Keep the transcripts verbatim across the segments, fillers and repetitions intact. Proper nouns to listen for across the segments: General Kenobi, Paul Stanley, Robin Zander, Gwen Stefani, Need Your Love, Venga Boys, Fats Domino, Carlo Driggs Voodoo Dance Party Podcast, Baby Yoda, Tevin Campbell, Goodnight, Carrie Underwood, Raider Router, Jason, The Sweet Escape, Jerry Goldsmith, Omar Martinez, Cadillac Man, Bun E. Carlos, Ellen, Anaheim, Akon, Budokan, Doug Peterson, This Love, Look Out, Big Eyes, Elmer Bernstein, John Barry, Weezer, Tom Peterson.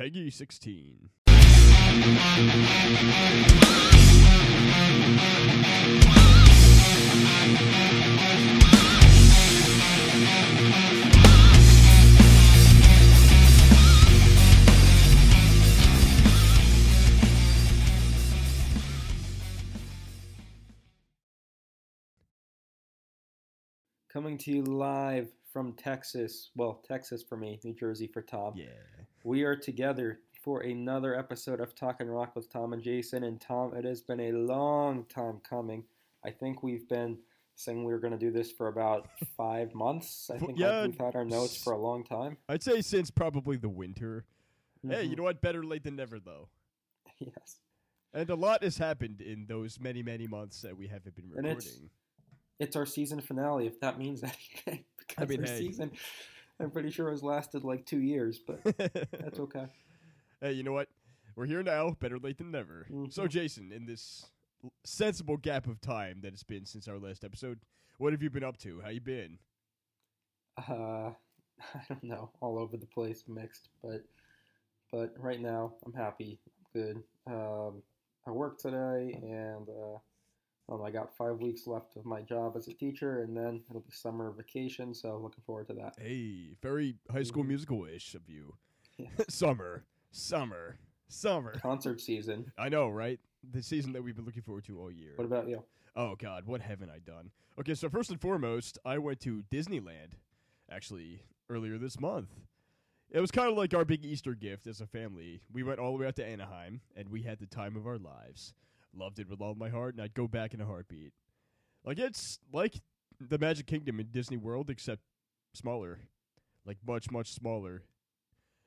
Peggy sixteen. Coming to you live from Texas. Well, Texas for me, New Jersey for Tom. Yeah. We are together for another episode of Talkin' Rock with Tom and Jason. And Tom, it has been a long time coming. I think we've been saying we were going to do this for about five months. I think yeah, like we've had our notes for a long time. I'd say since probably the winter. Mm-hmm. Hey, you know what? Better late than never, though. Yes. And a lot has happened in those many, many months that we haven't been recording. It's our season finale, if that means anything. because I mean, our hey. season, I'm pretty sure, has lasted like two years, but that's okay. Hey, you know what? We're here now, better late than never. Mm-hmm. So, Jason, in this sensible gap of time that it's been since our last episode, what have you been up to? How you been? Uh, I don't know. All over the place, mixed. But, but right now, I'm happy. I'm good. Um, I worked today, and... Uh, Um, I got five weeks left of my job as a teacher, and then it'll be summer vacation, so looking forward to that. Hey, very High School Musical-ish of you. Yeah. Summer, summer, summer. Concert season. I know, right? The season that we've been looking forward to all year. What about you? Oh, God, what haven't I done? Okay, so first and foremost, I went to Disneyland, actually, earlier this month. It was kind of like our big Easter gift as a family. We went all the way out to Anaheim, and we had the time of our lives. Loved it with all my heart, and I'd go back in a heartbeat. Like, it's like the Magic Kingdom in Disney World, except smaller. Like, much, much smaller.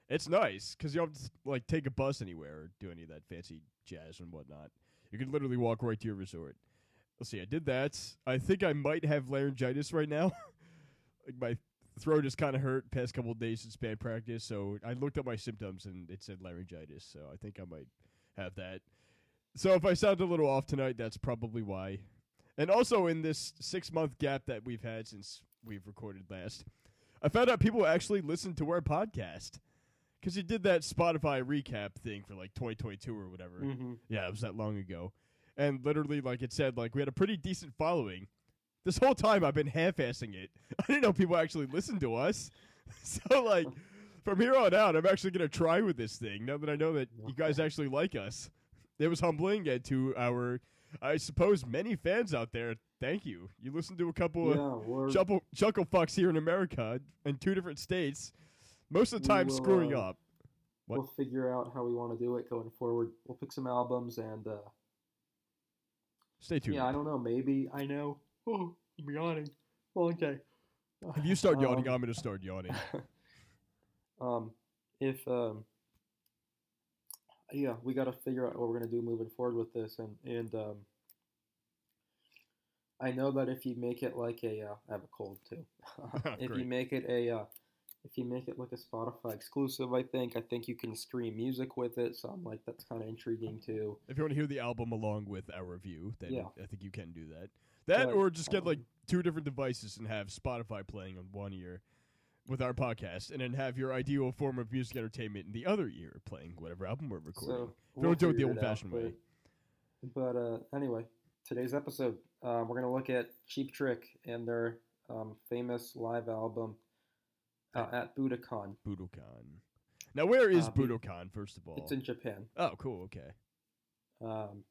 It's nice, because you don't have to, like, take a bus anywhere or do any of that fancy jazz and whatnot. You can literally walk right to your resort. Let's see, I did that. I think I might have laryngitis right now. Like, my throat is kind of hurt past couple of days since band practice, so I looked up my symptoms, and it said laryngitis, so I think I might have that. So if I sound a little off tonight, that's probably why. And also in this six-month gap that we've had since we've recorded last, I found out people actually listened to our podcast. Because you did that Spotify recap thing for like twenty twenty-two or whatever. Mm-hmm. Yeah, it was that long ago. And literally, like it said, like we had a pretty decent following. This whole time I've been half-assing it. I didn't know people actually listened to us. So like from here on out, I'm actually going to try with this thing now that I know that you guys actually like us. It was humbling, and to our, I suppose, many fans out there, thank you. You listened to a couple yeah, of chuckle, chuckle fucks here in America and two different states, most of the time will, screwing uh, up. What? We'll figure out how we want to do it going forward. We'll pick some albums and... Uh, Stay tuned. Yeah, I don't know. Maybe. I know. Oh, I'm yawning. Well, okay. If you start yawning, um, I'm going to start yawning. um, If... um. Yeah, we got to figure out what we're going to do moving forward with this. And, and um, I know that if you make it like a, uh, I have a cold too. if Great. you make it a, uh, if you make it like a Spotify exclusive, I think, I think you can stream music with it. So I'm like, that's kind of intriguing too. If you want to hear the album along with our review, then yeah. I think you can do that. That but, or just get um, like two different devices and have Spotify playing on one ear with our podcast, and then have your ideal form of music entertainment in the other ear playing whatever album we're recording. So we'll don't do it the old-fashioned way. But uh, anyway, today's episode, uh, we're going to look at Cheap Trick and their um, famous live album uh, at Budokan. Budokan. Now, where is uh, Budokan, first of all? It's in Japan. Oh, cool. Okay. Um,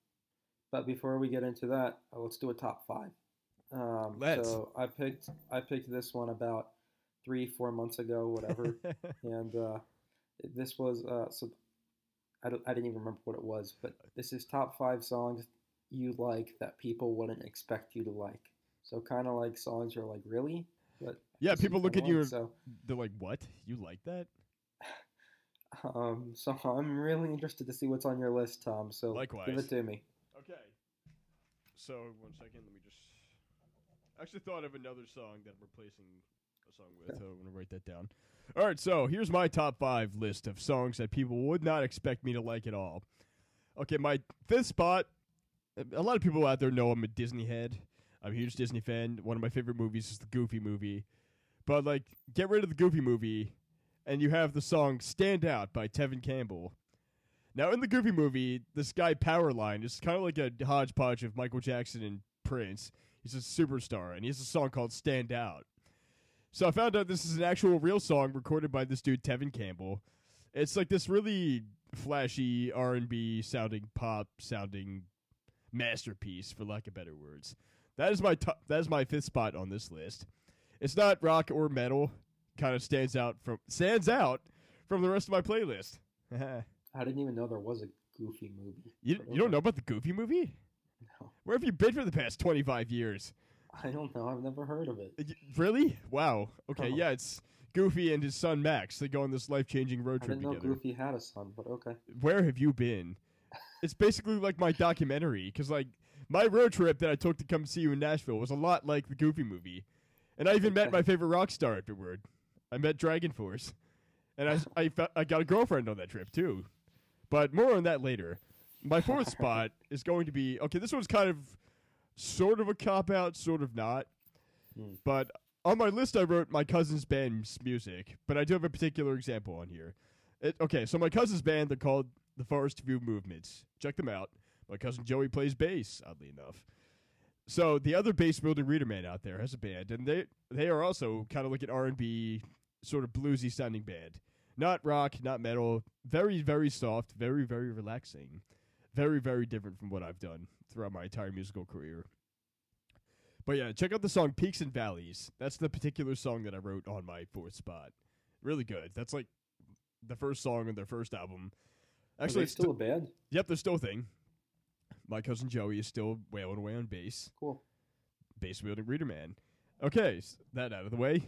but before we get into that, uh, let's do a top five. Um, let's. So I picked, I picked this one about... Three, four months ago, whatever, and uh, this was uh, so I don't, I didn't even remember what it was, but this is top five songs you like that people wouldn't expect you to like. So kind of like songs you're like, really? But yeah, people look at you and so. They're like, what? You like that? um, so I'm really interested to see what's on your list, Tom. So likewise, give it to me. Okay. So one second, let me just. I actually thought of another song that we're placing. Song with, so I'm going to write that down. All right, so here's my top five list of songs that people would not expect me to like at all. Okay, my fifth spot, a lot of people out there know I'm a Disney head. I'm a huge Disney fan. One of my favorite movies is The Goofy Movie. But, like, get rid of The Goofy Movie and you have the song Stand Out by Tevin Campbell. Now, in the Goofy Movie, this guy Powerline is kind of like a hodgepodge of Michael Jackson and Prince. He's a superstar, and he has a song called Stand Out. So I found out this is an actual real song recorded by this dude Tevin Campbell. It's like this really flashy R and B sounding, pop sounding masterpiece, for lack of better words. That is my top, that is my fifth spot on this list. It's not rock or metal. Kind of stands out from stands out from the rest of my playlist. I didn't even know there was a Goofy Movie. You, you don't know about the Goofy Movie? No. Where have you been for the past twenty-five years? I don't know. I've never heard of it. Really? Wow. Okay, oh. Yeah, it's Goofy and his son Max. They go on this life-changing road trip together. I didn't know together. Goofy had a son, but okay. Where have you been? It's basically like my documentary, because like my road trip that I took to come see you in Nashville was a lot like the Goofy Movie. And I even okay. met my favorite rock star afterward. I met Dragon Force. And I, I, found, I got a girlfriend on that trip, too. But more on that later. My fourth spot is going to be... Okay, this one's kind of... Sort of a cop-out, sort of not. Hmm. But on my list, I wrote my cousin's band's music. But I do have a particular example on here. It, okay, so my cousin's band, they're called the Forest View Movements. Check them out. My cousin Joey plays bass, oddly enough. So the other bass-wielding reader man out there has a band. And they, they are also kind of like an R and B, sort of bluesy-sounding band. Not rock, not metal. Very, very soft. Very, very relaxing. Very, very different from what I've done throughout my entire musical career. But yeah, check out the song Peaks and Valleys. That's the particular song that I wrote on my fourth spot. Really good. That's like the first song on their first album. Actually, Are they still a band? Yep, they're still a thing. My cousin Joey is still wailing away on bass. Cool. Bass wielding reader man. Okay, so that out of the way.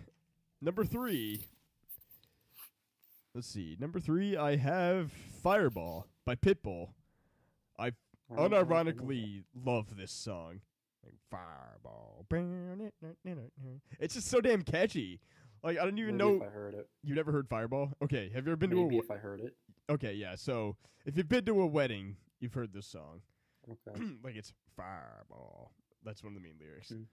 Number three. Let's see. Number three, I have Fireball by Pitbull. I unironically love this song. Like, Fireball. It's just so damn catchy. Like, I don't even Maybe know. If I heard it. You never heard Fireball? Okay. Have you ever been Maybe to a wedding? If I heard it. Okay, yeah. So, if you've been to a wedding, you've heard this song. Okay. Like, it's Fireball. That's one of the main lyrics. Mm.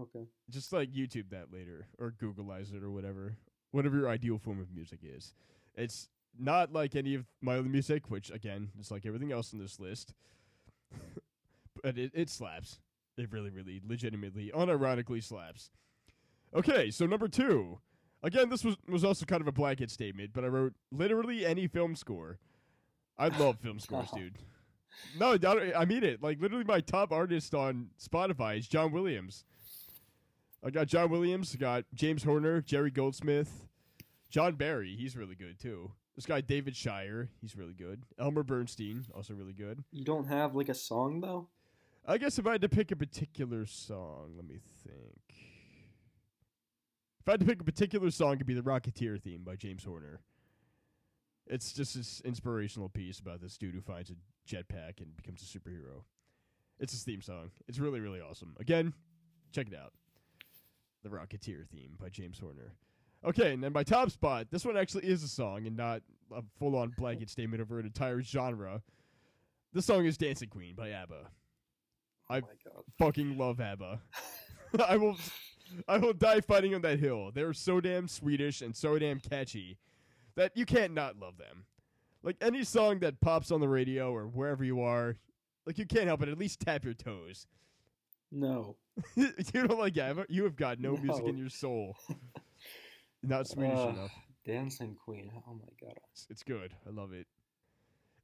Okay. Just like YouTube that later or Googleize it or whatever. Whatever your ideal form of music is. It's. Not like any of my other music, which, again, is like everything else in this list. But it, it slaps. It really, really, legitimately, unironically slaps. Okay, so number two. Again, this was, was also kind of a blanket statement, but I wrote literally any film score. I love film scores, dude. No, I, I mean it. Like, literally my top artist on Spotify is John Williams. I got John Williams. I got James Horner, Jerry Goldsmith, John Barry. He's really good, too. This guy, David Shire, he's really good. Elmer Bernstein, also really good. You don't have, like, a song, though? I guess if I had to pick a particular song, let me think. If I had to pick a particular song, it would be The Rocketeer Theme by James Horner. It's just this inspirational piece about this dude who finds a jetpack and becomes a superhero. It's his theme song. It's really, really awesome. Again, check it out. The Rocketeer Theme by James Horner. Okay, and then my top spot, this one actually is a song and not a full-on blanket statement over an entire genre. This song is Dancing Queen by ABBA. Oh I my God. fucking love ABBA. I will I will die fighting on that hill. They're so damn Swedish and so damn catchy that you can't not love them. Like, any song that pops on the radio or wherever you are, like, you can't help but at least tap your toes. No. You don't like ABBA? You have got no, no. music in your soul. Not Swedish uh, enough. Dancing Queen. Oh my God. It's, it's good. I love it.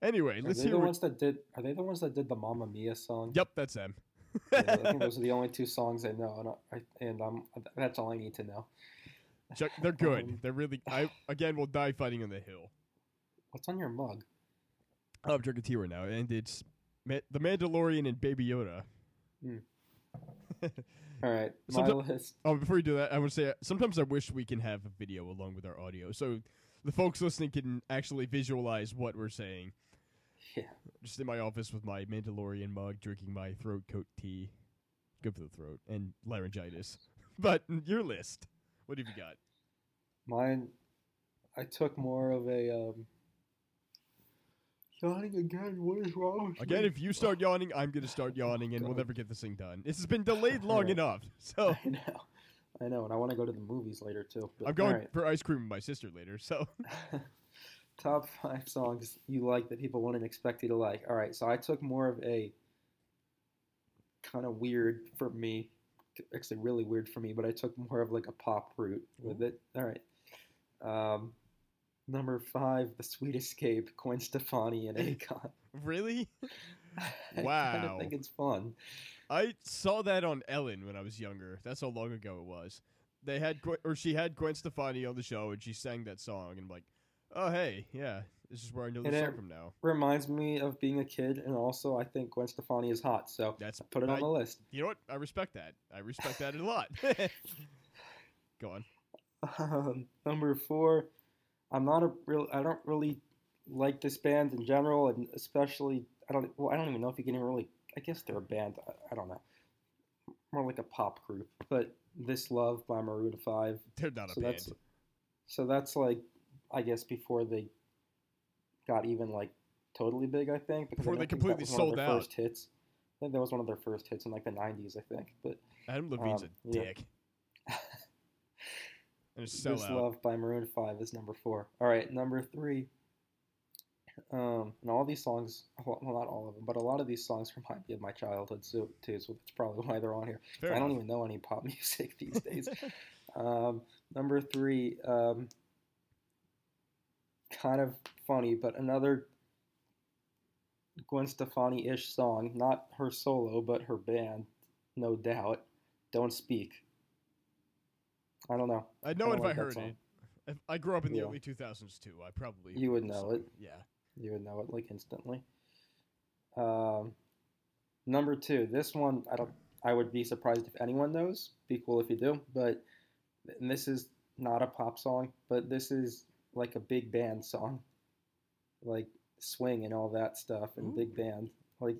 Anyway, are let's hear. The ones that did, are they the ones that did the Mamma Mia song? Yep, that's them. Yeah, I think those are the only two songs I know, and I, and um, that's all I need to know. Check, they're good. Um, they're really. I again will die fighting on the hill. What's on your mug? I'm drinking tea right now, and it's Ma- the Mandalorian and Baby Yoda. Mm. All right, my list. Oh, before you do that, I want to say sometimes I wish we can have a video along with our audio, so the folks listening can actually visualize what we're saying. Yeah. Just in my office with my Mandalorian mug, drinking my throat coat tea, good for the throat and laryngitis. But your list, what have you got? Mine, I took more of a. Um... Yawning again, what is wrong with Again, me? If you start yawning, I'm going to start yawning, and oh, we'll never get this thing done. This has been delayed long right. enough. So. I know. I know, and I want to go to the movies later, too. But, I'm going right. for ice cream with my sister later, so. Top five songs you like that people wouldn't expect you to like. All right, so I took more of a kind of weird for me, actually really weird for me, but I took more of like a pop route with it. All right. Um, number five, The Sweet Escape, Gwen Stefani and Akon. Really? I wow. I kind of think it's fun. I saw that on Ellen when I was younger. That's how long ago it was. They had, or she had Gwen Stefani on the show, and she sang that song, and I'm like, oh, hey, yeah, this is where I know the song from now. Reminds me of being a kid, and also I think Gwen Stefani is hot, so that's, I put it I, on the list. You know what? I respect that. I respect that a lot. Go on. Um, number four, I'm not a real. I don't really like this band in general, and especially I don't. Well, I don't even know if you can even really. I guess they're a band. I, I don't know. More like a pop group, but This Love by Maroon five. They're not so a band. That's, so that's like, I guess before they got even like totally big, I think. Because before I they completely sold out. First hits. I think that was one of their first hits in like the nineties, I think. But Adam Levine's um, a yeah. dick. This out. Love by Maroon five is number four. All right, number three. Um, and all these songs, well, not all of them, but a lot of these songs remind me of my childhood too, so, so that's probably why they're on here. I don't even know any pop music these days. um, number three, um, kind of funny, but another Gwen Stefani-ish song, not her solo, but her band, no doubt, Don't Speak. I don't know. I know I if like I heard song. it. If I grew up in the yeah. early two thousands too. I probably you would know it. Yeah, you would know it like instantly. Um, number two, this one I don't. I would be surprised if anyone knows. Be cool if you do. But and this is not a pop song, but this is like a big band song, like swing and all that stuff and Ooh. big band. Like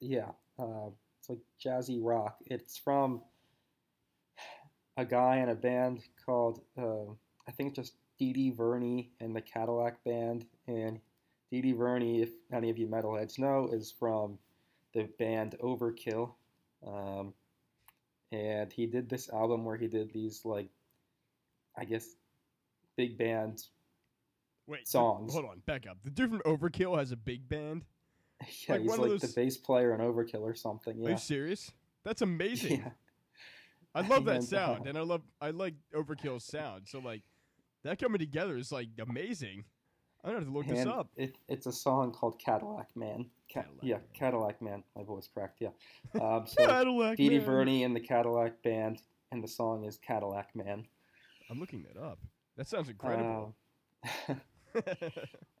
yeah, uh, it's like jazzy rock. It's from a guy in a band called, uh, I think just D D. Verni and the Cadillac Band. And D D. Verni, if any of you metalheads know, is from the band Overkill. Um, and he did this album where he did these, like, I guess, big band Wait, songs. So, hold on, back up. The dude from Overkill has a big band? Yeah, like he's one like of those... the bass player in Overkill or something. Yeah. Are you serious? That's amazing. Yeah. I love that sound, and I love I like Overkill's sound. So like that coming together is like amazing. I don't have to look and this up. It, it's a song called Cadillac Man. Ca- Cadillac yeah, Man. Cadillac Man. My voice cracked. Yeah. Um, so Cadillac D D. Man. D D. Verni and the Cadillac Band, and the song is Cadillac Man. I'm looking that up. That sounds incredible. Uh,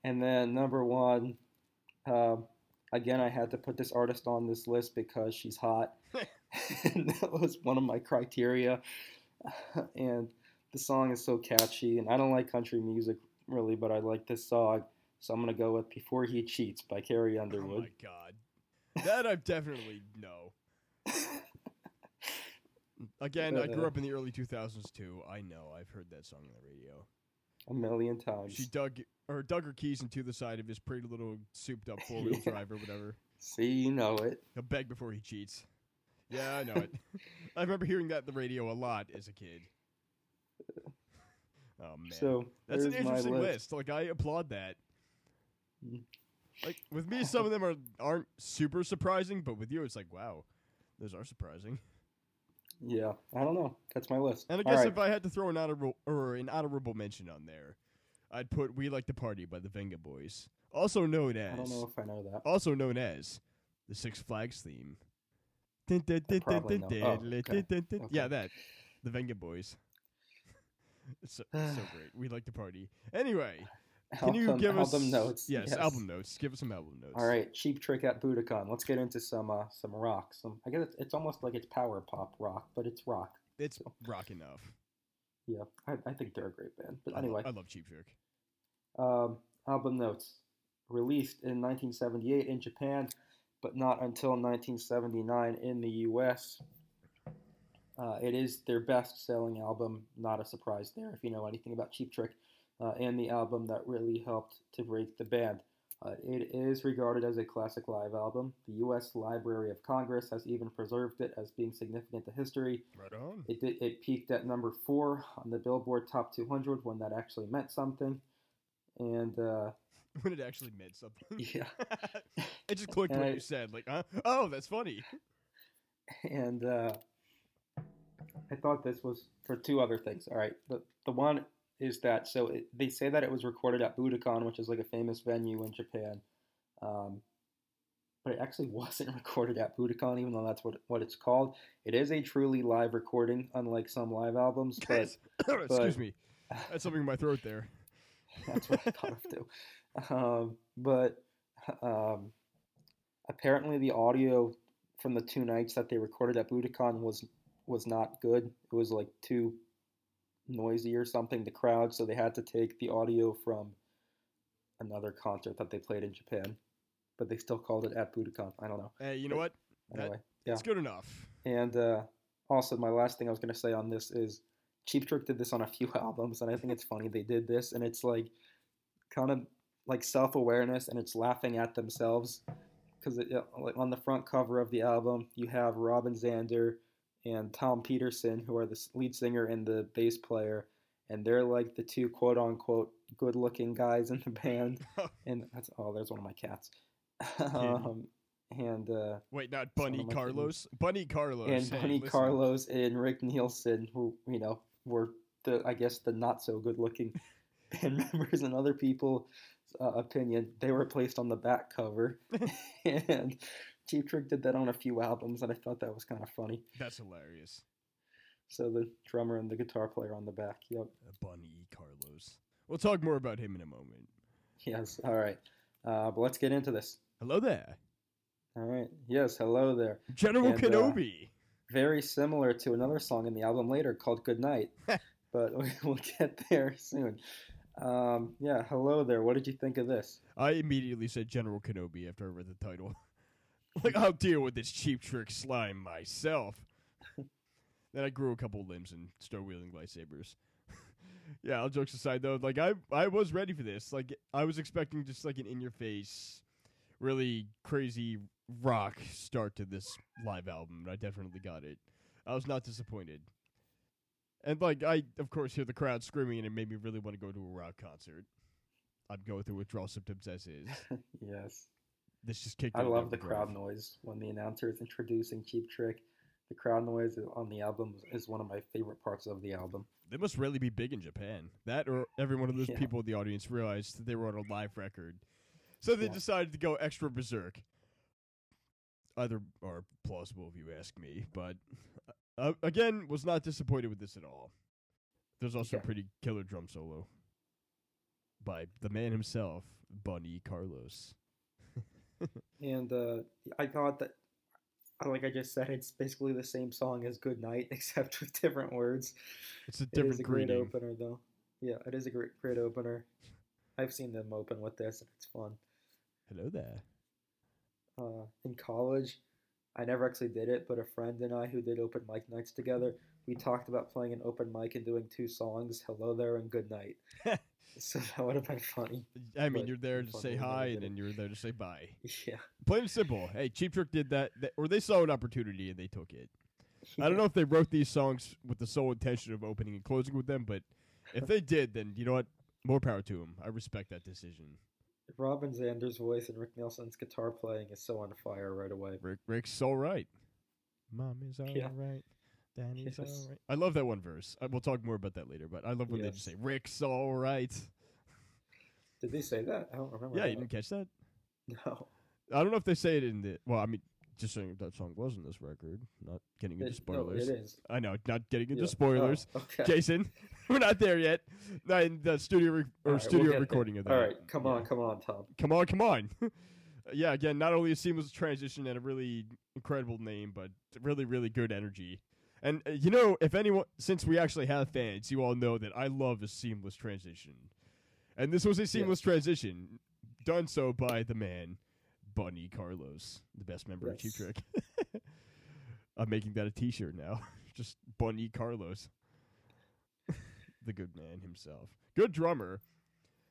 and then number one, uh, again, I had to put this artist on this list because she's hot. And that was one of my criteria. Uh, and the song is so catchy. And I don't like country music, really, but I like this song. So I'm going to go with Before He Cheats by Carrie Underwood. Oh, my God. That I definitely know. Again, but, uh, I grew up in the early two thousands, too. I know. I've heard that song on the radio. A million times. She dug or dug her keys into the side of his pretty little souped-up four-wheel yeah. drive or whatever. See, you know it. He'll beg before he cheats. Yeah, I know it. I remember hearing that on the radio a lot as a kid. Oh, man. So, that's an interesting list. list. Like, I applaud that. Like, with me, some of them are, aren't super surprising, but with you, it's like, wow, those are surprising. Yeah, I don't know. That's my list. And I guess right. if I had to throw an honorable or an honorable mention on there, I'd put "We Like to Party" by the Venga Boys, also known as I don't know if I know that. Also known as the Six Flags theme. Dun, dun, dun, dun, dun, dun, oh, dun, okay. Dun, dun. Okay. Yeah, that the Venga Boys. It's so, so great. We like to party. Anyway, can album, you give us album notes? Yes, yes, album notes. Give us some album notes. All right, Cheap Trick at Budokan. Let's get into some uh, some rock. Some I guess it's, it's almost like it's power pop rock, but it's rock. It's so. rock enough. Yeah, I, I think they're a great band. But anyway, I love, I love Cheap Trick. Um, album notes: released in nineteen seventy-eight in Japan, but not until nineteen seventy-nine in the U S. Uh, it is their best-selling album. Not a surprise there if you know anything about Cheap Trick, uh, and the album that really helped to break the band. Uh, it is regarded as a classic live album. The U S Library of Congress has even preserved it as being significant to history. Right on. It did, it peaked at number four on the Billboard Top two hundred when that actually meant something. And uh, when it actually meant something. Yeah. It just clicked and what I, you said. Like, huh? Oh, that's funny. And uh, I thought this was for two other things. All right. The, the one... is that so it, they say that it was recorded at Budokan, which is like a famous venue in Japan, um, but it actually wasn't recorded at Budokan, even though that's what what it's called. It is a truly live recording, unlike some live albums. But, excuse but, me, that's something in my throat there. That's what I thought of too. Um, but um, apparently, the audio from the two nights that they recorded at Budokan was was not good. It was like too noisy or something, the crowd, so they had to take the audio from another concert that they played in Japan, but they still called it at Budokan. I don't know. Hey, you know what? Anyway, yeah. It's good enough. And uh, also, my last thing I was going to say on this is Cheap Trick did this on a few albums, and I think it's funny they did this, and it's like kind of like self-awareness, and it's laughing at themselves, because like on the front cover of the album, you have Robin Zander and Tom Peterson, who are the lead singer and the bass player, and they're like the two quote-unquote good-looking guys in the band. And that's oh, there's one of my cats. um, and uh, wait, not Bun E. Carlos, Bun E. Carlos, and hey, Bun E. Carlos and Rick Nielsen, who you know were the I guess the not so good-looking band members in other people's uh, opinion. They were placed on the back cover, and Cheap Trick did that on a few albums, and I thought that was kind of funny. That's hilarious. So the drummer and the guitar player on the back, yep. Bun E. Carlos. We'll talk more about him in a moment. Yes, all right. Uh, but let's get into this. Hello there. All right, yes, hello there. General and, Kenobi. Uh, very similar to another song in the album later called Goodnight, but we'll get there soon. Um, yeah, hello there. What did you think of this? I immediately said General Kenobi after I read the title. Like, I'll deal with this Cheap Trick slime myself. Then I grew a couple limbs and started wielding lightsabers. Yeah, all jokes aside, though, like, I, I was ready for this. Like, I was expecting just, like, an in-your-face, really crazy rock start to this live album, and I definitely got it. I was not disappointed. And, like, I, of course, hear the crowd screaming, and it made me really want to go to a rock concert. I'd go through withdrawal symptoms as is. Yes. This just kicked I love the breath. Crowd noise when the announcer is introducing Cheap Trick. The crowd noise on the album is one of my favorite parts of the album. They must really be big in Japan. That or every one of those yeah. people in the audience realized that they were on a live record. So they yeah. decided to go extra berserk. Either are plausible if you ask me, but uh, again, was not disappointed with this at all. There's also yeah. a pretty killer drum solo by the man himself, Bun E. Carlos. And uh, I thought that, like I just said, it's basically the same song as "Good Night," except with different words. It's a different. It is a great greeting. Opener, though. Yeah, it is a great, great opener. I've seen them open with this, and it's fun. Hello there. Uh, in college, I never actually did it, but a friend and I who did open mic nights together, we talked about playing an open mic and doing two songs, "Hello There" and "Good Night." So that would have been funny. I mean, you're there to say hi, and then you're there to say bye. Yeah. Plain and simple. Hey, Cheap Trick did that, that, or they saw an opportunity, and they took it. Yeah. I don't know if they wrote these songs with the sole intention of opening and closing with them, but if they did, then you know what? More power to them. I respect that decision. Robin Zander's voice and Rick Nielsen's guitar playing is so on fire right away. Rick, Rick's all right. Mom is all yeah. right. Danny's yes. all right. I love that one verse. I, we'll talk more about that later, but I love when yes. they just say, Rick's all right. Did they say that? I don't remember. Yeah, that. You didn't catch that? No. I don't know if they say it in the... Well, I mean, just saying that song was in this record. Not getting into it, spoilers. No, it is. I know, not getting into yeah. spoilers. Oh, okay. Jason, we're not there yet. Not in the studio re- or right, studio we'll recording there. Of that. All right, come yeah. on, come on, Tom. Come on, come on. Yeah, again, not only a seamless transition and a really incredible name, but really, really good energy. And, uh, you know, if anyone, since we actually have fans, you all know that I love a seamless transition. And this was a seamless yeah. transition, done so by the man, Bun E. Carlos, the best member yes. of Cheap Trick. I'm making that a t-shirt now. Just Bun E. Carlos, the good man himself. Good drummer.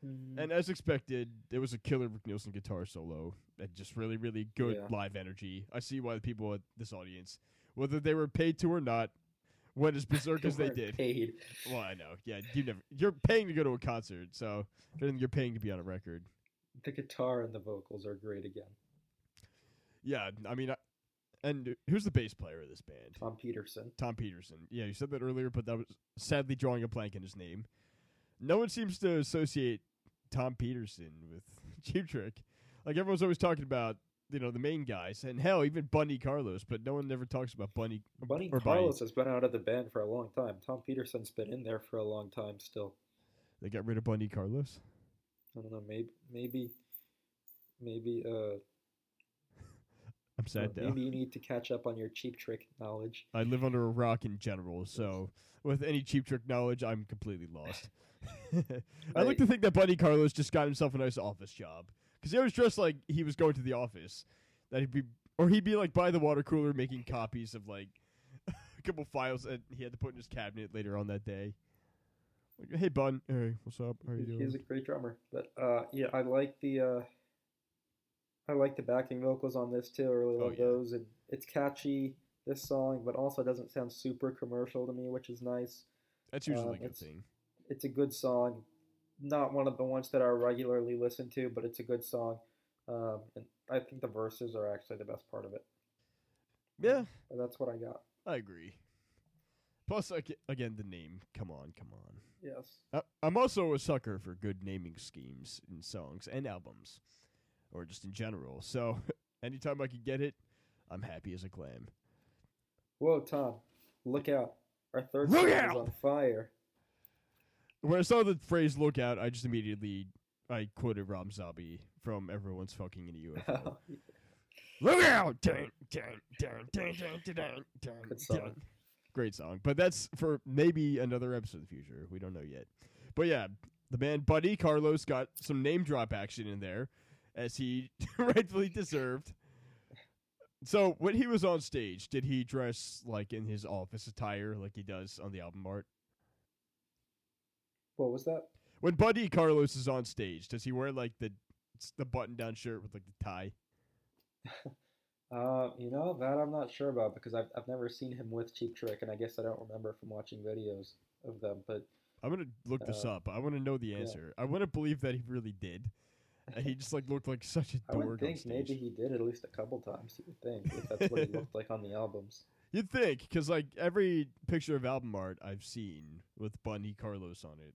Mm-hmm. And as expected, there was a killer Rick Nielsen guitar solo and just really, really good yeah. live energy. I see why the people at this audience, whether they were paid to or not, went as berserk as they did. Paid. Well, I know. Yeah, you never. You're paying to go to a concert, so you're paying to be on a record. The guitar and the vocals are great again. Yeah, I mean, I, and who's the bass player of this band? Tom Peterson. Tom Peterson. Yeah, you said that earlier, but that was sadly drawing a blank in his name. No one seems to associate Tom Peterson with Cheap Trick. Like, everyone's always talking about, you know, the main guys, and hell, even Bun E. Carlos, but no one ever talks about Bun E. Bun E. Carlos has been out of the band for a long time. Tom Peterson's been in there for a long time still. They got rid of Bun E. Carlos? I don't know, maybe, maybe, maybe, uh... I'm sad uh, now. Maybe you need to catch up on your Cheap Trick knowledge. I live under a rock in general, so with any Cheap Trick knowledge, I'm completely lost. I like to think that Bun E. Carlos just got himself a nice office job. Because he always dressed like he was going to the office. That he'd be, or he'd be like by the water cooler making copies of like a couple files that he had to put in his cabinet later on that day. Like, hey, Bun, hey, what's up? How are you doing? He's a great drummer, but uh, yeah, I like the uh, I like the backing vocals on this too. I really like oh, yeah. those, and it's catchy this song, but also doesn't sound super commercial to me, which is nice. That's usually um, a good thing. It's a good song. Not one of the ones that I regularly listen to, but it's a good song. Um, and I think the verses are actually the best part of it. Yeah. And that's what I got. I agree. Plus, again, the name. Come on, come on. Yes. I, I'm also a sucker for good naming schemes in songs and albums, or just in general. So anytime I can get it, I'm happy as a clam. Whoa, Tom. Look out. Our third song is on fire. When I saw the phrase "look out," I just immediately I quoted Rob Zombie from Everyone's Fucking in a U F O. Oh, yeah. Look out! Dun, dun, dun, dun, dun, dun, dun, Good song. Dun. Great song, but that's for maybe another episode in the future. We don't know yet. But yeah, the man Bun E. Carlos got some name drop action in there, as he rightfully deserved. So when he was on stage, did he dress like in his office attire, like he does on the album art? What was that? When Bun E. Carlos is on stage, does he wear like the the button down shirt with like the tie? uh, you know that I'm not sure about because I've I've never seen him with Cheap Trick, and I guess I don't remember from watching videos of them. But I'm gonna look uh, this up. I want to know the answer. Yeah. I want to believe that he really did. He just like looked like such a dork. I would think on stage. Maybe he did at least a couple times. You would think if that's what he looked like on the albums. You'd think because like every picture of album art I've seen with Bun E. Carlos on it.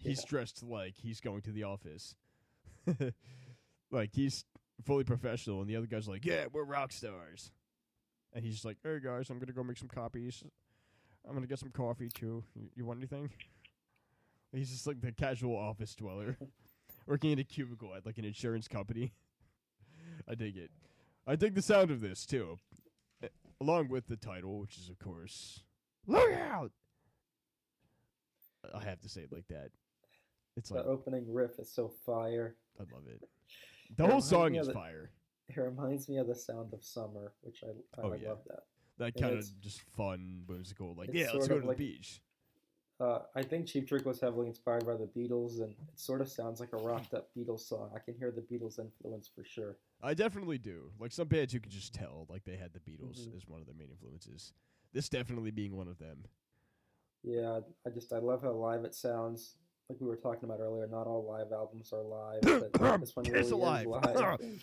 He's yeah. dressed like he's going to the office. Like, he's fully professional, and the other guy's like, yeah, we're rock stars. And he's just like, hey, guys, I'm going to go make some copies. I'm going to get some coffee, too. You, you want anything? And he's just like the casual office dweller, working in a cubicle at, like, an insurance company. I dig it. I dig the sound of this, too, uh, along with the title, which is, of course, Look Out! I have to say it like that. It's like, the opening riff is so fire. I love it. The it whole song is the, fire. It reminds me of the sound of summer, which I, I, oh, I yeah. love that. That kind of just fun, whimsical, like, yeah, let's go to like, the beach. Uh, I think Cheap Trick was heavily inspired by the Beatles, and it sort of sounds like a rocked-up Beatles song. I can hear the Beatles influence for sure. I definitely do. Like, some bands you can just tell, like, they had the Beatles mm-hmm. as one of their main influences. This definitely being one of them. Yeah, I just, I love how live it sounds. Like we were talking about earlier, not all live albums are live, but this one really is live. And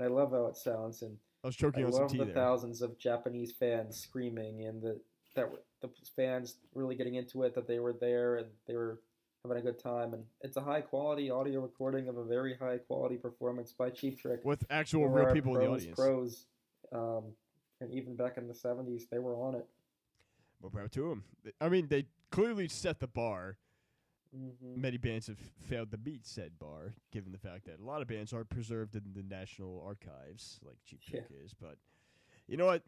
I love how it sounds. And I was choking on some tea there. I love the thousands of Japanese fans screaming and the, that the fans really getting into it, that they were there and they were having a good time. And it's a high-quality audio recording of a very high-quality performance by Cheap Trick. With actual real people in the audience. Pros, um, and even back in the seventies, they were on it. More power to them. I mean, they clearly set the bar. Mm-hmm. Many bands have failed to meet said bar, given the fact that a lot of bands aren't preserved in the National Archives, like Cheap Trick yeah. is. But you know what?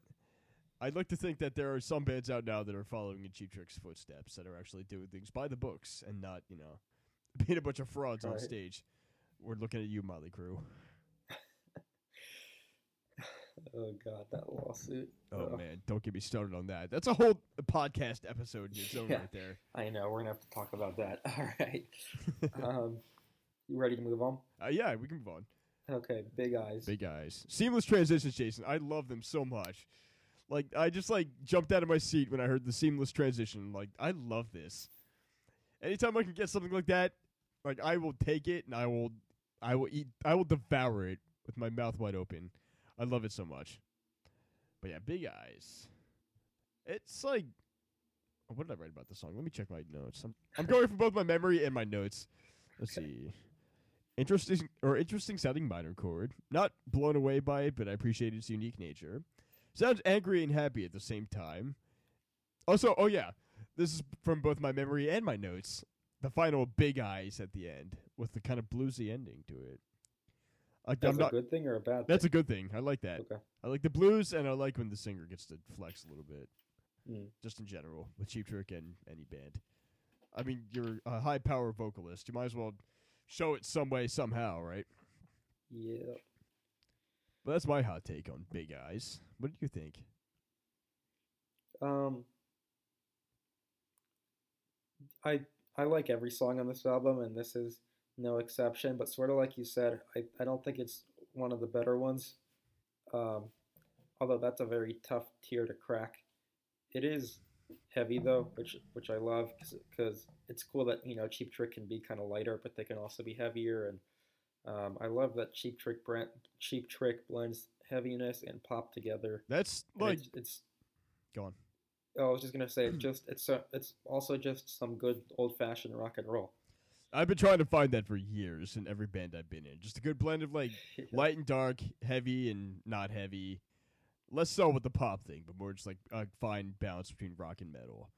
I'd like to think that there are some bands out now that are following in Cheap Trick's footsteps, that are actually doing things by the books and not, you know, being a bunch of frauds right. on stage. We're looking at you, Motley Crue. Oh, God, that lawsuit. Oh, oh, man, don't get me started on that. That's a whole podcast episode in its own yeah, right there. I know. We're going to have to talk about that. All right. um, You ready to move on? Uh, yeah, we can move on. Okay, Big Eyes. Big Eyes. Seamless transitions, Jason. I love them so much. Like, I just, like, jumped out of my seat when I heard the seamless transition. Like, I love this. Anytime I can get something like that, like, I will take it and I will, I will eat, I will devour it with my mouth wide open. I love it so much. But yeah, Big Eyes. It's like, what did I write about this song? Let me check my notes. I'm, I'm going from both my memory and my notes. Let's okay. see. Interesting or interesting sounding minor chord. Not blown away by it, but I appreciate its unique nature. Sounds angry and happy at the same time. Also, oh yeah, this is from both my memory and my notes. The final Big Eyes at the end with the kind of bluesy ending to it. Like, that's I'm not, a good thing or a bad thing? That's a good thing. I like that. Okay. I like the blues, and I like when the singer gets to flex a little bit. Mm. Just in general, with Cheap Trick and any band. I mean, you're a high-power vocalist. You might as well show it some way, somehow, right? Yeah. But that's my hot take on Big Eyes. What do you think? Um, I I like every song on this album, and this is no exception. But sort of like you said, I, I don't think it's one of the better ones. Um, although that's a very tough tier to crack. It is heavy though, which which I love because it's cool that, you know, Cheap Trick can be kind of lighter, but they can also be heavier. And um, I love that Cheap Trick brand, Cheap Trick blends heaviness and pop together. That's like it's, it's go on. Oh, I was just gonna say it's just it's a, it's also just some good old fashioned rock and roll. I've been trying to find that for years in every band I've been in. Just a good blend of like yeah. light and dark, heavy and not heavy. Less so with the pop thing, but more just like a fine balance between rock and metal.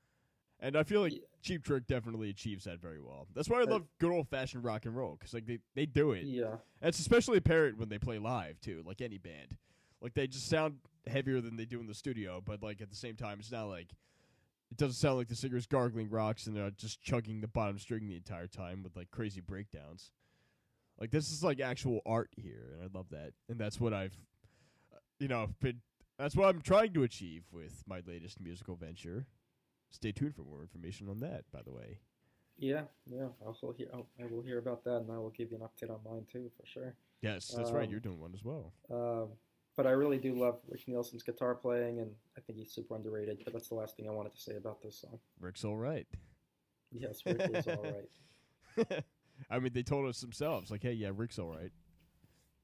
And I feel like yeah. Cheap Trick definitely achieves that very well. That's why I love good old-fashioned rock and roll, because like they, they do it. Yeah. And it's especially apparent when they play live, too, like any band. Like they just sound heavier than they do in the studio, but like at the same time, it's not like... It doesn't sound like the singer's gargling rocks and they're just chugging the bottom string the entire time with like crazy breakdowns. Like this is like actual art here, and I love that. And that's what I've, you know, been... That's what I'm trying to achieve with my latest musical venture. Stay tuned for more information on that, by the way. Yeah, yeah. I'll hear, I'll, I will hear about that, and I will give you an update on mine, too, for sure. Yes, that's um, right. You're doing one as well. Um, but I really do love Rick Nielsen's guitar playing, and I think he's super underrated, but that's the last thing I wanted to say about this song. Rick's all right. Yes, Rick is all right. I mean, they told us themselves, like, hey, yeah, Rick's all right.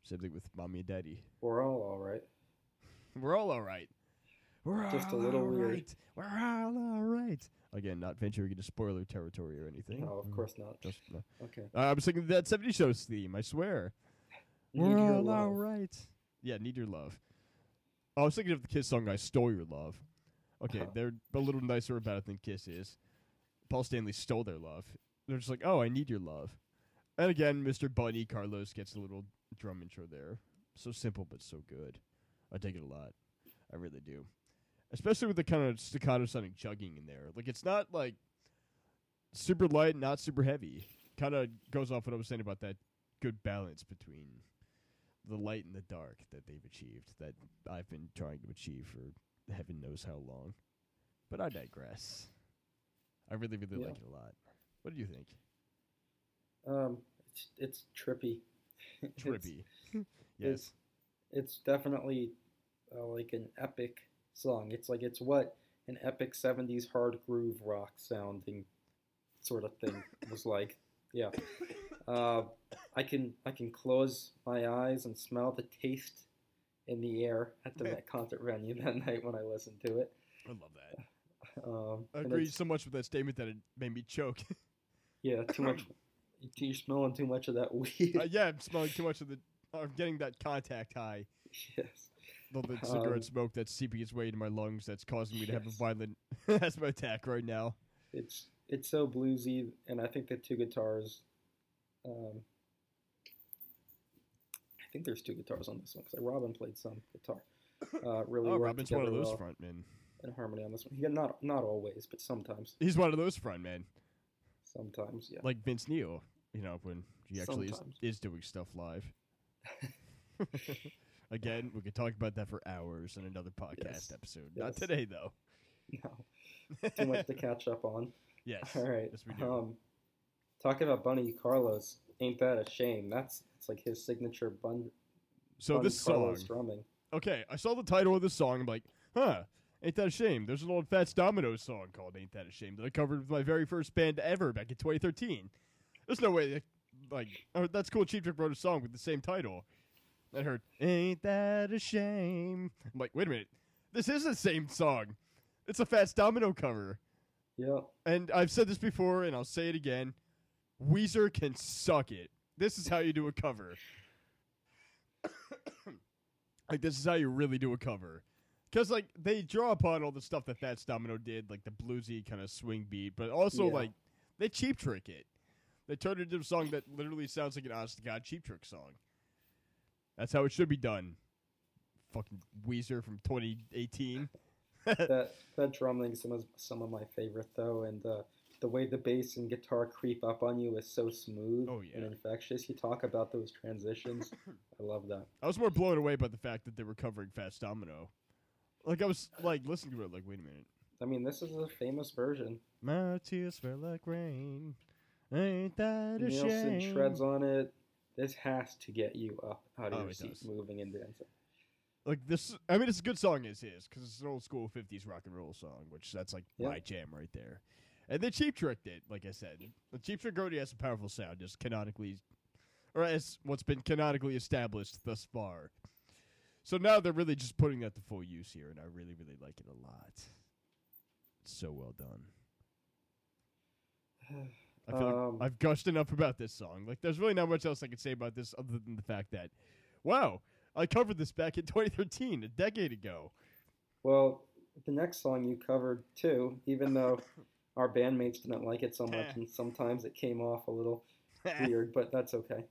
Same thing with Mommy and Daddy. We're all all right. We're all all right. We're all just a little all weird. Right. We're all all right. Again, not venturing into spoiler territory or anything. No, of course not. Just, no. Okay. Uh, I was thinking of that seventies Show's theme, I swear. Need We're all love. all right. Yeah, Need Your Love. I was thinking of the Kiss song, I Stole Your Love. Okay, uh-huh. They're a little nicer about it than Kiss is. Paul Stanley stole their love. They're just like, oh, I need your love. And again, Mister Bun E. Carlos gets a little drum intro there. So simple, but so good. I dig it a lot. I really do. Especially with the kind of staccato sounding chugging in there. Like, it's not, like, super light and not super heavy. Kind of goes off what I was saying about that good balance between the light and the dark that they've achieved, that I've been trying to achieve for heaven knows how long. But I digress. I really, really yeah. like it a lot. What do you think? Um, It's, it's trippy. Trippy. It's, yes. It's, It's definitely uh, like an epic song. It's like it's what an epic seventies hard groove rock sounding sort of thing was like. Yeah, uh, I can I can close my eyes and smell the taste in the air at the Met concert venue that night when I listened to it. I love that. Um, I agree so much with that statement that it made me choke. Yeah, too much. You're smelling too much of that weed. Uh, yeah, I'm smelling too much of the. I'm getting that contact high. Yes. The, the cigarette um, smoke that's seeping its way into my lungs that's causing me to yes. have a violent asthma attack right now. It's it's so bluesy, and I think the two guitars... Um, I think there's two guitars on this one, because Robin played some guitar. Uh, really oh, Robin's one of those well frontmen. In harmony on this one. Yeah, not, not always, but sometimes. He's one of those frontmen. Sometimes, yeah. Like Vince Neil, you know, when he actually is, is doing stuff live. Again, we could talk about that for hours in another podcast yes. episode. Yes. Not today, though. No, too much to catch up on. Yes. All right. Yes, we do. Um, Talking about Bun E. Carlos, Ain't That a Shame? That's it's like his signature Bun. So Bun this Carlos song. Drumming. Okay, I saw the title of this song. I'm like, huh, Ain't That a Shame? There's an old Fats Domino song called Ain't That a Shame that I covered with my very first band ever back in twenty thirteen. There's no way, that, like, oh, that's cool. Cheap Trick wrote a song with the same title. I heard, Ain't That a Shame? I'm like, wait a minute. This is the same song. It's a Fats Domino cover. Yeah. And I've said this before, and I'll say it again. Weezer can suck it. This is how you do a cover. Like, this is how you really do a cover. Because, like, they draw upon all the stuff that Fats Domino did, like the bluesy kind of swing beat, but also, yeah. like, they Cheap Trick it. They turned it into a song that literally sounds like an honest-to-God Cheap Trick song. That's how it should be done. Fucking Weezer from twenty eighteen. that that drumming is some of, some of my favorite, though, and uh, the way the bass and guitar creep up on you is so smooth oh, yeah. and infectious. You talk about those transitions. I love that. I was more blown away by the fact that they were covering Fats Domino. Like, I was, like, listening to it, like, wait a minute. I mean, this is a famous version. My tears fell like rain. Ain't that a Nielsen shame? Nielsen shreds on it. This has to get you up out of oh, your seat, does. moving and dancing. Like this, I mean, it's a good song as is, because it's an old school fifties rock and roll song, which that's like yep. my jam right there. And then Cheap Trick did, like I said. The Cheap Trick already has a powerful sound, just canonically, or as what's been canonically established thus far. So now they're really just putting that to full use here, and I really, really like it a lot. It's so well done. I feel um, like I've gushed enough about this song. Like, there's really not much else I can say about this other than the fact that, wow, I covered this back in twenty thirteen, a decade ago. Well, the next song you covered, too, even though our bandmates didn't like it so much, and sometimes it came off a little weird, but that's okay.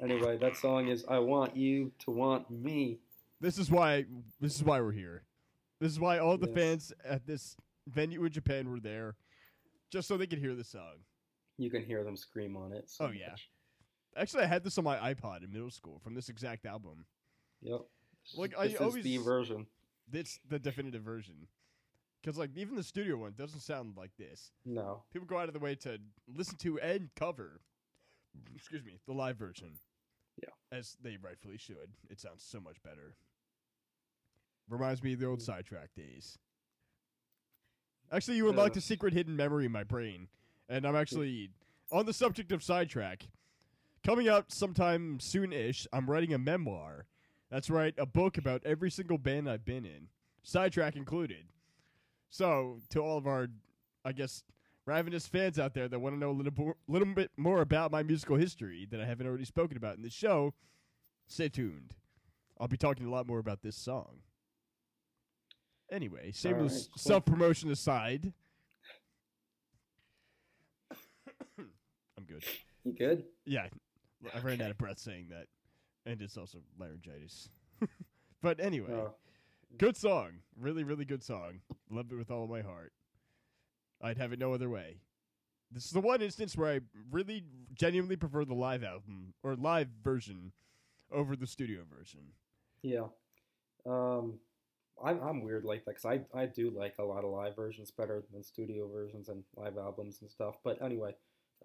Anyway, that song is I Want You to Want Me. This is why, this is why we're here. This is why all the yes. fans at this venue in Japan were there. Just so they could hear the song. You can hear them scream on it. So oh, yeah. Much. Actually, I had this on my iPod in middle school from this exact album. Yep. Like, this I is always, the version. It's the definitive version. Because, like, even the studio one doesn't sound like this. No. People go out of the way to listen to and cover, excuse me, the live version. Yeah. As they rightfully should. It sounds so much better. Reminds me of the old Sidetrack days. Actually, you unlocked a secret hidden memory in my brain. And I'm actually, on the subject of Sidetrack, coming out sometime soon-ish, I'm writing a memoir. That's right, a book about every single band I've been in. Sidetrack included. So, to all of our, I guess, ravenous fans out there that want to know a little, bo- little bit more about my musical history that I haven't already spoken about in this show, stay tuned. I'll be talking a lot more about this song. Anyway, shameless right, cool. self-promotion aside. I'm good. You good? Yeah. I okay. ran out of breath saying that. And it's also laryngitis. But anyway, oh. good song. Really, really good song. Loved it with all my heart. I'd have it no other way. This is the one instance where I really genuinely prefer the live album or live version over the studio version. Yeah. Um... I'm I'm weird like that because I, I do like a lot of live versions better than studio versions and live albums and stuff. But anyway,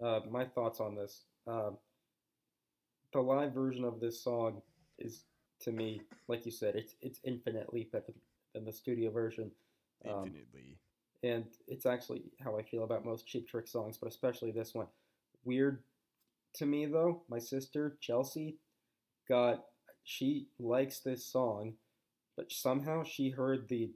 uh, my thoughts on this. Uh, the live version of this song is, to me, like you said, it's it's infinitely better than the studio version. Um, infinitely. And it's actually how I feel about most Cheap Trick songs, but especially this one. Weird to me, though, my sister, Chelsea, got she likes this song. But somehow she heard the,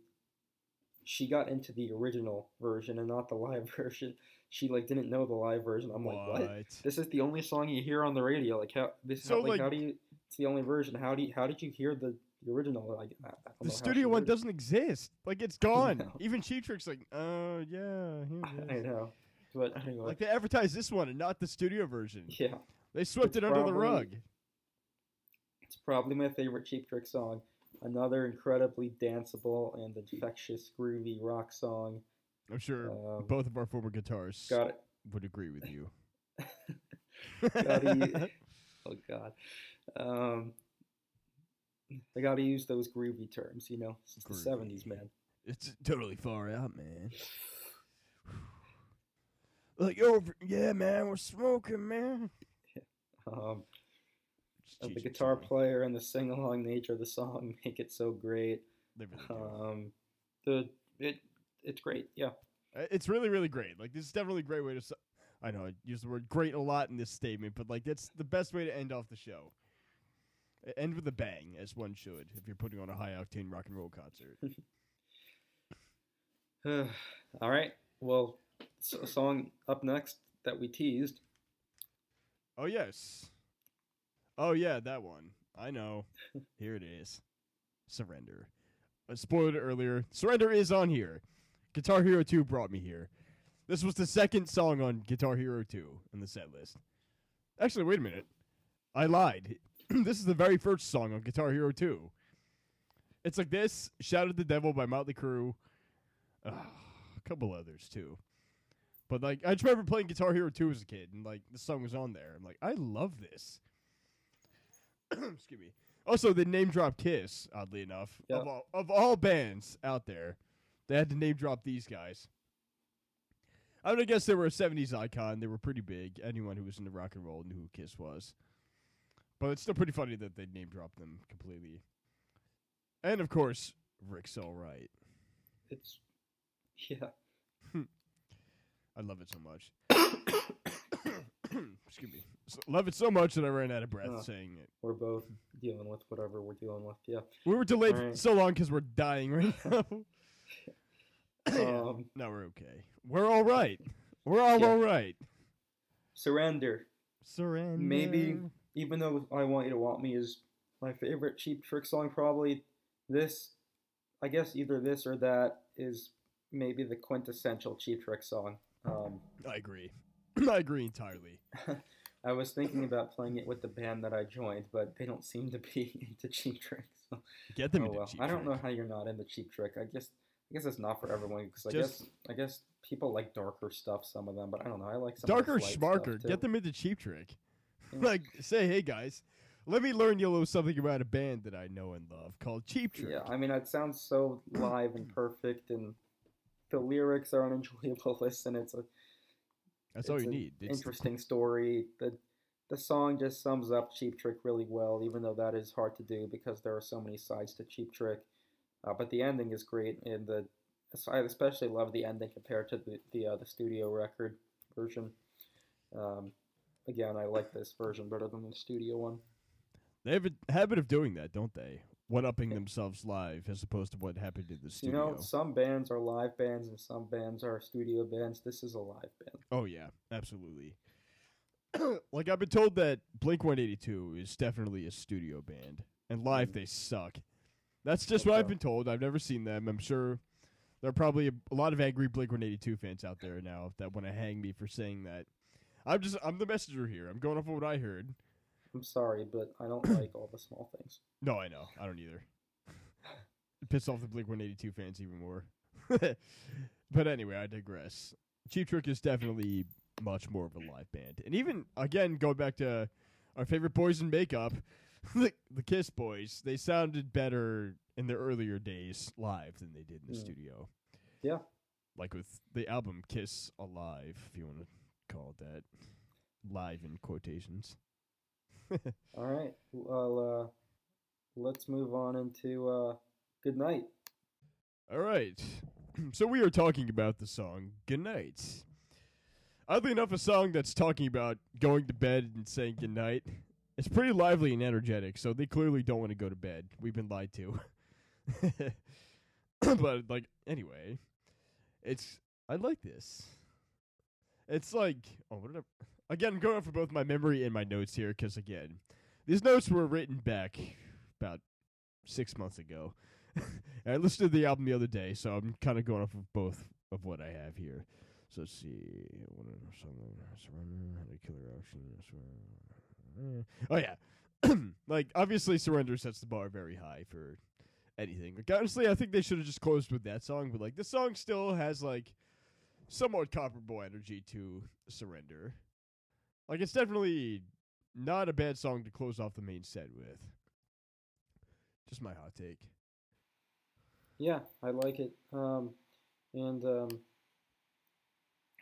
she got into the original version and not the live version. She like didn't know the live version. I'm what? like, what? This is the only song you hear on the radio. Like how this so, is like, like how do you? It's the only version. How do you? How did you hear the, the original? Like I don't the know studio one doesn't exist. Like it's gone. No. Even Cheap Trick's like, oh uh, yeah, I know. But anyway, like they advertised this one and not the studio version. Yeah, they swept it's it probably, under the rug. It's probably my favorite Cheap Trick song. Another incredibly danceable and infectious, groovy rock song. I'm sure um, both of our former guitarists would agree with you. gotta use, oh, God. Um, they got to use those groovy terms, you know. It's groovy. The seventies, man. It's totally far out, man. Like, yo, yeah, man, we're smoking, man. Yeah. Um, the guitar player and the sing-along nature of the song make it so great. They really do. Um, the it it's great, yeah. It's really, really great. Like, this is definitely a great way to. Su- I know I use the word "great" a lot in this statement, but like, that's the best way to end off the show. End with a bang, as one should, if you're putting on a high-octane rock and roll concert. All right. Well, so song up next that we teased. Oh, yes. Oh, yeah, that one. I know. Here it is. Surrender. I spoiled it earlier. Surrender is on here. Guitar Hero two brought me here. This was the second song on Guitar Hero two in the set list. Actually, wait a minute. I lied. This is the very first song on Guitar Hero two. It's like this, Shout at the Devil by Motley Crue. Uh, a couple others, too. But, like, I just remember playing Guitar Hero two as a kid, and, like, the song was on there. I'm like, I love this. Excuse me. Also, they name drop Kiss, oddly enough. Yeah. Of all, of all bands out there, they had to name drop these guys. I would guess they were a seventies icon. They were pretty big. Anyone who was into rock and roll knew who Kiss was. But it's still pretty funny that they name dropped them completely. And, of course, Rick's all right. It's... Yeah. I love it so much. Excuse me. So, love it so much that I ran out of breath uh, saying it. We're both dealing with whatever we're dealing with, yeah. We were delayed right. so long because we're dying right now. Um, no, we're okay. We're all right. We're all yeah. all right. Surrender. Surrender. Maybe, even though I Want You to Want Me is my favorite Cheap Trick song, probably this, I guess either this or that is... maybe the quintessential Cheap Trick song. Um, I agree. I agree entirely. I was thinking about playing it with the band that I joined, but they don't seem to be into Cheap Trick. So. Get them oh, into well. Cheap I Trick. I don't know how you're not into Cheap Trick. I guess I guess it's not for everyone because I Just, guess I guess people like darker stuff. Some of them, but I don't know. I like some darker, of schmarker. Get them into Cheap Trick. Yeah. Like say, hey guys, let me learn you a little something about a band that I know and love called Cheap Trick. Yeah, I mean it sounds so live and perfect and. The lyrics are an enjoyable listen. It's a that's it's all you need. It's interesting the... story. The the song just sums up Cheap Trick really well, even though that is hard to do because there are so many sides to Cheap Trick. Uh, but the ending is great, and the I especially love the ending compared to the the, uh, the studio record version. Um, again, I like this version better than the studio one. They have a habit of doing that, don't they? One-upping themselves live as opposed to what happened in the studio. You know, some bands are live bands and some bands are studio bands. This is a live band. Oh, yeah, absolutely. Like, I've been told that Blink one eighty-two is definitely a studio band, and live mm-hmm. they suck. That's just okay. what I've been told. I've never seen them. I'm sure there are probably a, a lot of angry Blink one eighty-two fans out there now that want to hang me for saying that. I'm just, I'm the messenger here. I'm going off of what I heard. I'm sorry, but I don't like all the small things. No, I know. I don't either. It pissed off the Blink one eighty-two fans even more. But anyway, I digress. Cheap Trick is definitely much more of a live band. And even, again, going back to our favorite boys in makeup, the, the Kiss boys, they sounded better in their earlier days live than they did in the yeah. studio. Yeah. Like with the album Kiss Alive, if you want to call it that. Live in quotations. All right, well, uh, let's move on into uh, Goodnight. All right, so we are talking about the song Goodnight. Oddly enough, a song that's talking about going to bed and saying goodnight. It's pretty lively and energetic, so they clearly don't want to go to bed. We've been lied to. But, like, anyway, it's, I like this. It's like, oh, whatever. Again, I'm going off for both my memory and my notes here, because, again, these notes were written back about six months ago. I listened to the album the other day, so I'm kind of going off of both of what I have here. So let's see. Surrender, Killer Action. Oh, yeah. Like, obviously, Surrender sets the bar very high for anything. Like, honestly, I think they should have just closed with that song, but, like, this song still has, like, somewhat comparable energy to Surrender. Like, it's definitely not a bad song to close off the main set with. Just my hot take. Yeah, I like it. Um, and um,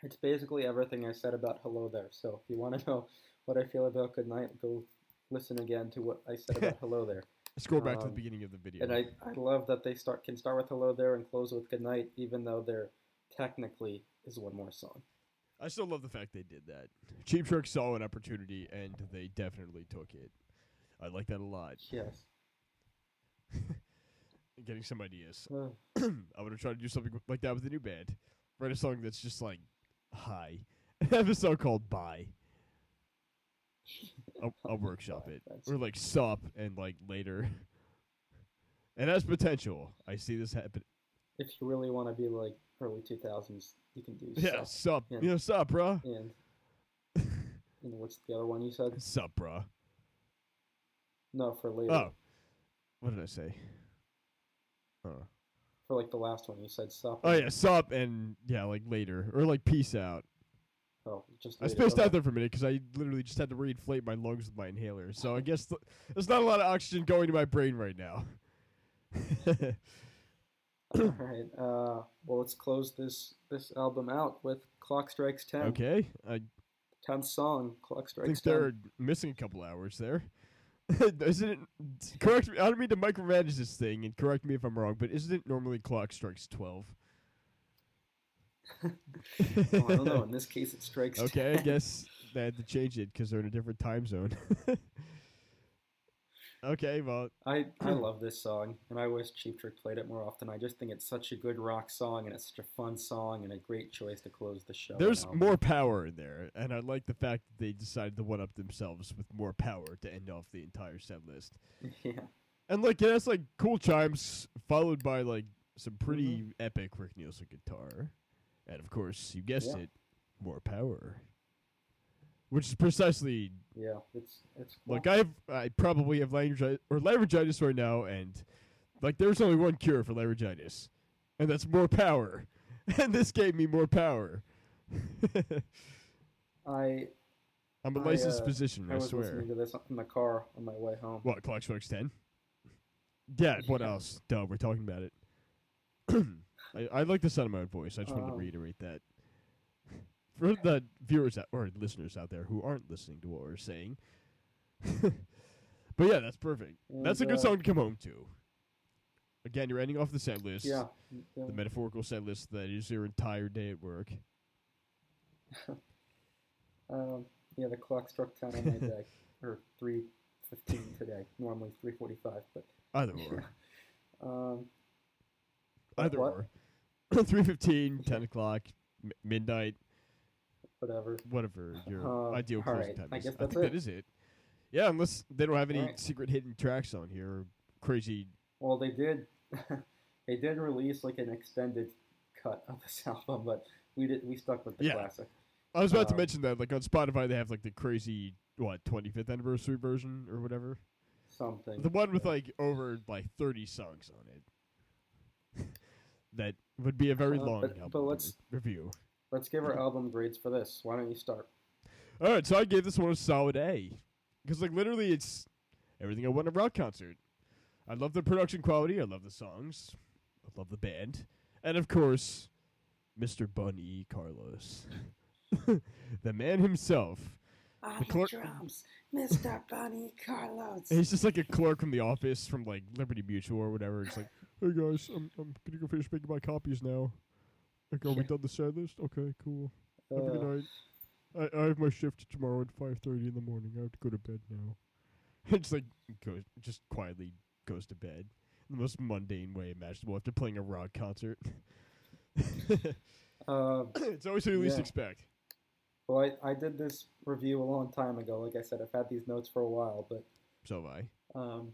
It's basically everything I said about Hello There. So if you want to know what I feel about Goodnight, go listen again to what I said about Hello There. Scroll back um, to the beginning of the video. And I, I love that they start can start with Hello There and close with Goodnight, even though there technically is one more song. I still love the fact they did that. Cheap Trick saw an opportunity, and they definitely took it. I like that a lot. Yes. Getting some ideas. Uh, I'm going to try to do something like that with the new band. Write a song that's just like, hi. Have a song called Bye. I'll, I'll workshop it. Or like sup and like later. And that's potential. I see this happen. If you really want to be like early two thousands, you can do yeah, sup. Yeah, sup. You know, sup, bro. And, and what's the other one you said? Sup, bro. No, for later. Oh. What did I say? Oh. For like the last one, you said sup. Oh, yeah, sup and yeah, like later. Or like peace out. Oh, just I spaced okay. out there for a minute because I literally just had to reinflate my lungs with my inhaler. So I guess th- there's not a lot of oxygen going to my brain right now. All right. Uh, well, let's close this, this album out with Clock Strikes ten. Okay. I tenth song, Clock Strikes think ten. They're missing a couple hours there. Isn't it, correct me, I don't mean to micromanage this thing, and correct me if I'm wrong, but isn't it normally Clock Strikes twelve? Oh, I don't know. In this case, it strikes okay, ten. I guess they had to change it because they're in a different time zone. Okay, well. I, I love this song, and I wish Cheap Trick played it more often. I just think it's such a good rock song, and it's such a fun song, and a great choice to close the show. There's now. More power in there, and I like the fact that they decided to one-up themselves with more power to end off the entire set list. Yeah. And, like, it has, like, cool chimes followed by, like, some pretty mm-hmm. epic Rick Nielsen guitar. And, of course, you guessed yeah. it, more power. Which is precisely... Yeah, it's... it's cool. Like, I've, I probably have laryngitis, or laryngitis right now, and, like, there's only one cure for laryngitis. And that's more power. And this gave me more power. I... I'm a I, licensed uh, physician, I, I was swear. Listening to this in the car on my way home. What, Clock Strikes ten? Yeah, what else? Duh, we're talking about it. I, I like the sound of my own voice. I just um, wanted to reiterate that. For the viewers out, or listeners out there who aren't listening to what we're saying. But yeah, that's perfect. And that's a good uh, song to come home to. Again, you're ending off the set list. Yeah. yeah. The metaphorical set list that is your entire day at work. um, yeah, the clock struck ten on my day. Or three fifteen today. Normally three forty-five. But either or. um, Either what? Or. three fifteen, ten o'clock, m- midnight. Whatever. Whatever your uh, ideal closing right. time is. I, guess that's I think it. that is it. Yeah, unless they don't have any right. secret hidden tracks on here or crazy... Well, they did They did release like an extended cut of this album, but we did we stuck with the yeah. classic. I was about um, to mention that. Like on Spotify, they have like the crazy, what, twenty-fifth anniversary version or whatever? Something. The one with yeah. like over like thirty songs on it. That would be a very uh, long but, album but let's, review. Let's give our album grades for this. Why don't you start? All right, so I gave this one a solid A. Because, like, literally it's everything I want in a rock concert. I love the production quality. I love the songs. I love the band. And, of course, Mister Bun E. Carlos. The man himself. On the cler- drums, Mister Bun E. Carlos. He's just like a clerk from the office from, like, Liberty Mutual or whatever. It's like... Hey guys, I'm I'm gonna go finish making my copies now. Like, are yeah. we done the set list? Okay, cool. Uh, have a good night. I, I have my shift tomorrow at five thirty in the morning. I have to go to bed now. It's like goes just quietly goes to bed. The most mundane way imaginable after playing a rock concert. uh, it's always what you yeah. least expect. Well, I, I did this review a long time ago. Like I said, I've had these notes for a while, but so have I. Um.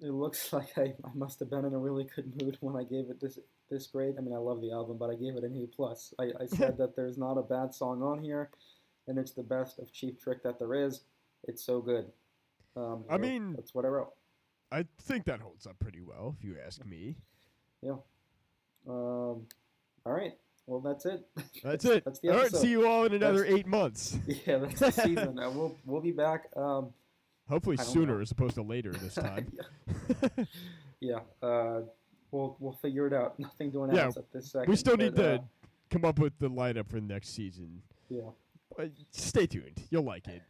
It looks like I, I must have been in a really good mood when I gave it this this grade. I mean, I love the album, but I gave it an A plus. I, I said that there's not a bad song on here, and it's the best of Cheap Trick that there is. It's so good. Um, I mean, know, that's what I wrote. I think that holds up pretty well, if you ask me. Yeah. Um. All right. Well, that's it. That's it. That's the episode. All right. See you all in another that's, eight months. Yeah, that's the season. uh, we'll we'll be back. Um. Hopefully sooner know. as opposed to later this time. yeah, yeah uh, we'll we'll figure it out. Nothing to announce yeah, at this second. We still need but, the uh, come up with the lineup for the next season. Yeah. But stay tuned. You'll like it.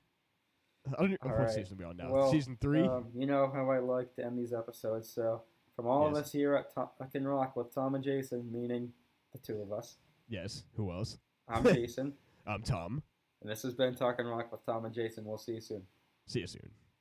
I don't know what right. season we're on now. Well, season three? Um, you know how I like to end these episodes, so from all yes. of us here at Tom, I Can Rock with Tom and Jason, meaning the two of us. Yes. Who else? I'm Jason. I'm Tom. And this has been Talkin' Rock with Tom and Jason. We'll see you soon. See you soon.